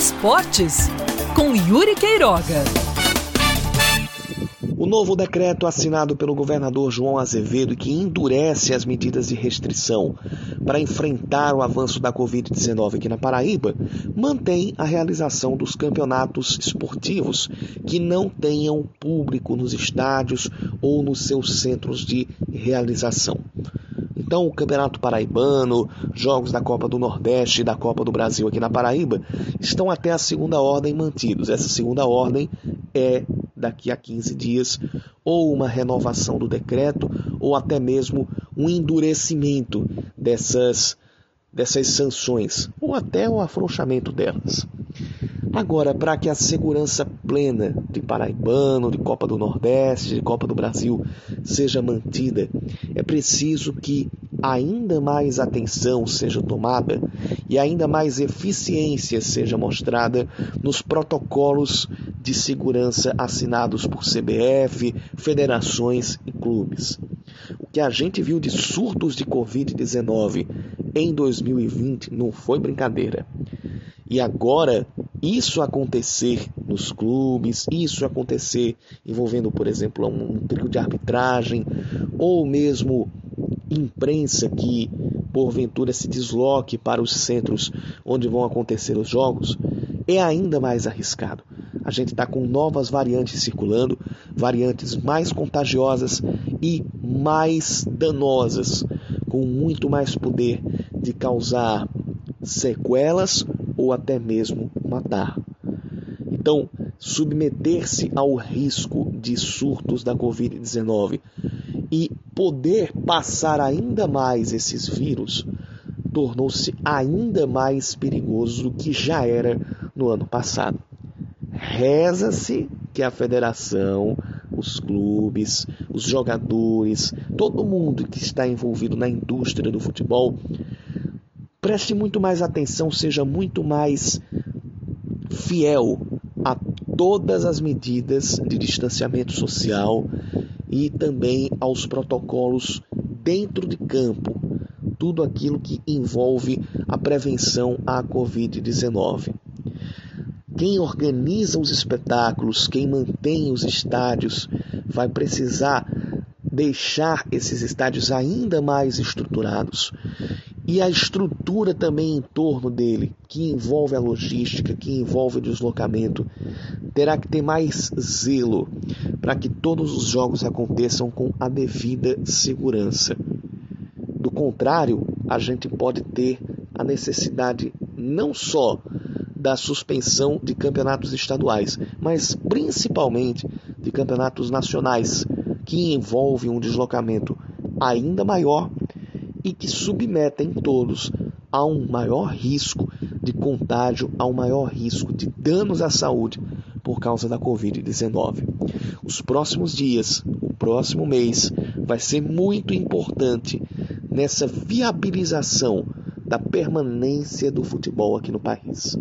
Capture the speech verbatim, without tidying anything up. Esportes, com Yuri Queiroga. O novo decreto assinado pelo governador João Azevedo, que endurece as medidas de restrição para enfrentar o avanço da covid dezenove aqui na Paraíba, mantém a realização dos campeonatos esportivos que não tenham público nos estádios ou nos seus centros de realização. Então, o Campeonato Paraibano, jogos da Copa do Nordeste e da Copa do Brasil aqui na Paraíba, estão até a segunda ordem mantidos. Essa segunda ordem é daqui a quinze dias, ou uma renovação do decreto, ou até mesmo um endurecimento dessas, dessas sanções, ou até um afrouxamento delas. Agora, para que a segurança plena de Paraibano, de Copa do Nordeste, de Copa do Brasil seja mantida, é preciso que ainda mais atenção seja tomada e ainda mais eficiência seja mostrada nos protocolos de segurança assinados por C B F, federações e clubes. O que a gente viu de surtos de covid dezenove em dois mil e vinte não foi brincadeira. E agora, isso acontecer nos clubes, isso acontecer envolvendo, por exemplo, um trio de arbitragem, ou mesmo imprensa que, porventura, se desloque para os centros onde vão acontecer os jogos, é ainda mais arriscado. A gente está com novas variantes circulando, variantes mais contagiosas e mais danosas, com muito mais poder de causar sequelas ou até mesmo matar. Então, submeter-se ao risco de surtos da covid dezenove e poder passar ainda mais esses vírus tornou-se ainda mais perigoso do que já era no ano passado. Reza-se que a federação, os clubes, os jogadores, todo mundo que está envolvido na indústria do futebol preste muito mais atenção, seja muito mais fiel a todas as medidas de distanciamento social e também aos protocolos dentro de campo, tudo aquilo que envolve a prevenção à covid dezenove. Quem organiza os espetáculos, quem mantém os estádios, vai precisar deixar esses estádios ainda mais estruturados. E a estrutura também em torno dele, que envolve a logística, que envolve o deslocamento, terá que ter mais zelo para que todos os jogos aconteçam com a devida segurança. Do contrário, a gente pode ter a necessidade não só da suspensão de campeonatos estaduais, mas principalmente de campeonatos nacionais, que envolvem um deslocamento ainda maior e que submetem todos a um maior risco de contágio, a um maior risco de danos à saúde por causa da covid dezenove. Os próximos dias, o próximo mês, vai ser muito importante nessa viabilização da permanência do futebol aqui no país.